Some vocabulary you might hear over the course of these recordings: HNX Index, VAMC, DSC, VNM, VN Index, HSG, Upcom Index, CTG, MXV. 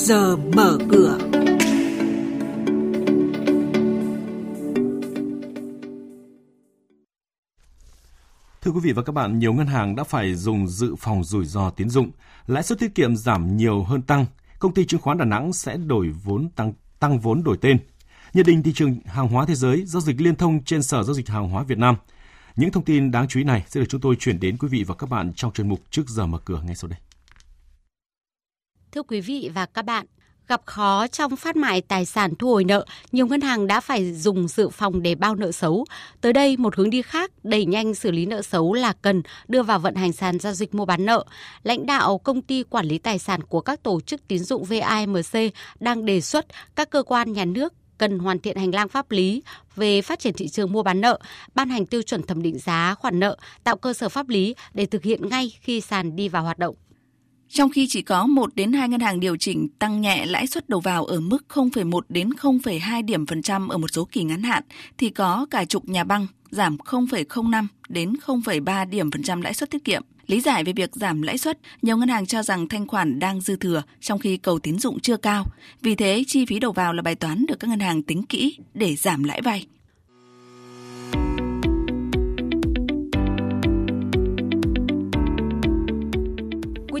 giờ mở cửa. Thưa quý vị và các bạn, nhiều ngân hàng đã phải dùng dự phòng rủi ro tín dụng, lãi suất tiết kiệm giảm nhiều hơn tăng. Công ty chứng khoán Đà Nẵng sẽ đổi vốn tăng vốn đổi tên. Nhận định thị trường hàng hóa thế giới, giao dịch liên thông trên Sở Giao dịch Hàng hóa Việt Nam. Những thông tin đáng chú ý này sẽ được chúng tôi chuyển đến quý vị và các bạn trong chuyên mục Trước giờ mở cửa ngay sau đây. Thưa quý vị và các bạn, gặp khó trong phát mại tài sản thu hồi nợ, nhiều ngân hàng đã phải dùng dự phòng để bao nợ xấu. Tới đây, một hướng đi khác đẩy nhanh xử lý nợ xấu là cần đưa vào vận hành sàn giao dịch mua bán nợ. Lãnh đạo Công ty Quản lý Tài sản của các tổ chức tín dụng VAMC đang đề xuất các cơ quan nhà nước cần hoàn thiện hành lang pháp lý về phát triển thị trường mua bán nợ, ban hành tiêu chuẩn thẩm định giá khoản nợ, tạo cơ sở pháp lý để thực hiện ngay khi sàn đi vào hoạt động. Trong khi chỉ có 1 đến 2 ngân hàng điều chỉnh tăng nhẹ lãi suất đầu vào ở mức 0,1 đến 0,2 điểm phần trăm ở một số kỳ ngắn hạn, thì có cả chục nhà băng giảm 0,05 đến 0,3 điểm phần trăm lãi suất tiết kiệm. Lý giải về việc giảm lãi suất, nhiều ngân hàng cho rằng thanh khoản đang dư thừa trong khi cầu tín dụng chưa cao. Vì thế, chi phí đầu vào là bài toán được các ngân hàng tính kỹ để giảm lãi vay. Quý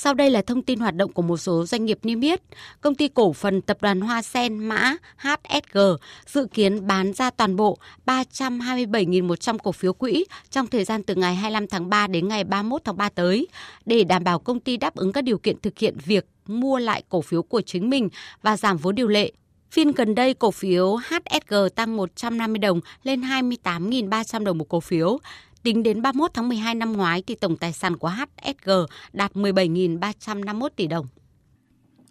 Sau đây là thông tin hoạt động của một số doanh nghiệp niêm yết. Công ty cổ phần Tập đoàn Hoa Sen mã HSG dự kiến bán ra toàn bộ 327.100 cổ phiếu quỹ trong thời gian từ ngày 25 tháng 3 đến ngày 31 tháng 3 tới để đảm bảo công ty đáp ứng các điều kiện thực hiện việc mua lại cổ phiếu của chính mình và giảm vốn điều lệ. Phiên gần đây, cổ phiếu HSG tăng 150 đồng lên 28.300 đồng một cổ phiếu. Tính đến 31 tháng 12 năm ngoái, thì tổng tài sản của HSG đạt 17.351 tỷ đồng.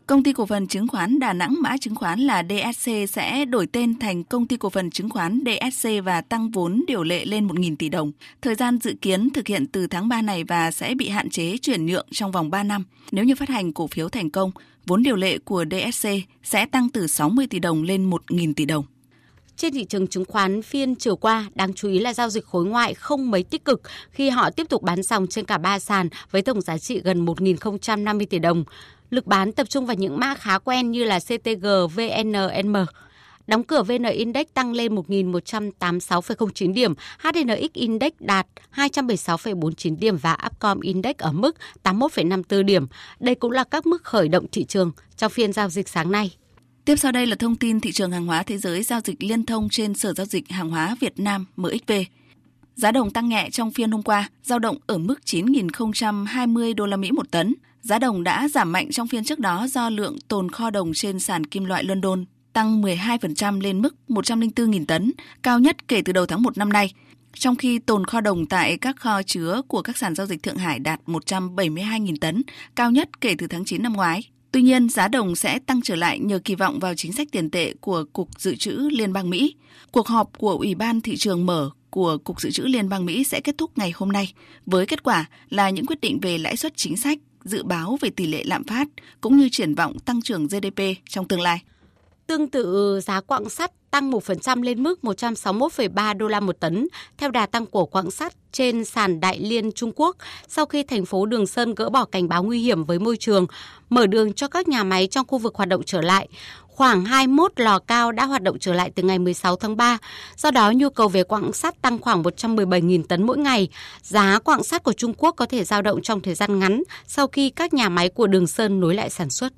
Công ty cổ phần chứng khoán Đà Nẵng mã chứng khoán là DSC sẽ đổi tên thành Công ty cổ phần chứng khoán DSC và tăng vốn điều lệ lên 1.000 tỷ đồng. Thời gian dự kiến thực hiện từ tháng 3 này và sẽ bị hạn chế chuyển nhượng trong vòng 3 năm. Nếu như phát hành cổ phiếu thành công, vốn điều lệ của DSC sẽ tăng từ 60 tỷ đồng lên 1.000 tỷ đồng. Trên thị trường chứng khoán phiên chiều qua, đáng chú ý là giao dịch khối ngoại không mấy tích cực khi họ tiếp tục bán dòng trên cả 3 sàn với tổng giá trị gần 1.050 tỷ đồng. Lực bán tập trung vào những mã khá quen như là CTG, VNM. Đóng cửa VN Index tăng lên 1.186,09 điểm, HNX Index đạt 276,49 điểm và Upcom Index ở mức 81,54 điểm. Đây cũng là các mức khởi động thị trường trong phiên giao dịch sáng nay. Tiếp sau đây là thông tin thị trường hàng hóa thế giới giao dịch liên thông trên Sở Giao dịch Hàng hóa Việt Nam MXV. Giá đồng tăng nhẹ trong phiên hôm qua, giao động ở mức 9.020 đô la Mỹ một tấn. Giá đồng đã giảm mạnh trong phiên trước đó do lượng tồn kho đồng trên sàn kim loại London tăng 12% lên mức 104.000 tấn, cao nhất kể từ đầu tháng 1 năm nay. Trong khi tồn kho đồng tại các kho chứa của các sàn giao dịch Thượng Hải đạt 172.000 tấn, cao nhất kể từ tháng 9 năm ngoái. Tuy nhiên, giá đồng sẽ tăng trở lại nhờ kỳ vọng vào chính sách tiền tệ của Cục Dự trữ Liên bang Mỹ. Cuộc họp của Ủy ban Thị trường Mở của Cục Dự trữ Liên bang Mỹ sẽ kết thúc ngày hôm nay, với kết quả là những quyết định về lãi suất chính sách, dự báo về tỷ lệ lạm phát, cũng như triển vọng tăng trưởng GDP trong tương lai. Tương tự, giá quặng sắt tăng 1% lên mức 161,3 đô la một tấn, theo đà tăng của quặng sắt trên sàn Đại Liên Trung Quốc sau khi thành phố Đường Sơn gỡ bỏ cảnh báo nguy hiểm với môi trường, mở đường cho các nhà máy trong khu vực hoạt động trở lại. Khoảng 21 lò cao đã hoạt động trở lại từ ngày 16 tháng 3, do đó nhu cầu về quặng sắt tăng khoảng 117.000 tấn mỗi ngày. Giá quặng sắt của Trung Quốc có thể dao động trong thời gian ngắn sau khi các nhà máy của Đường Sơn nối lại sản xuất.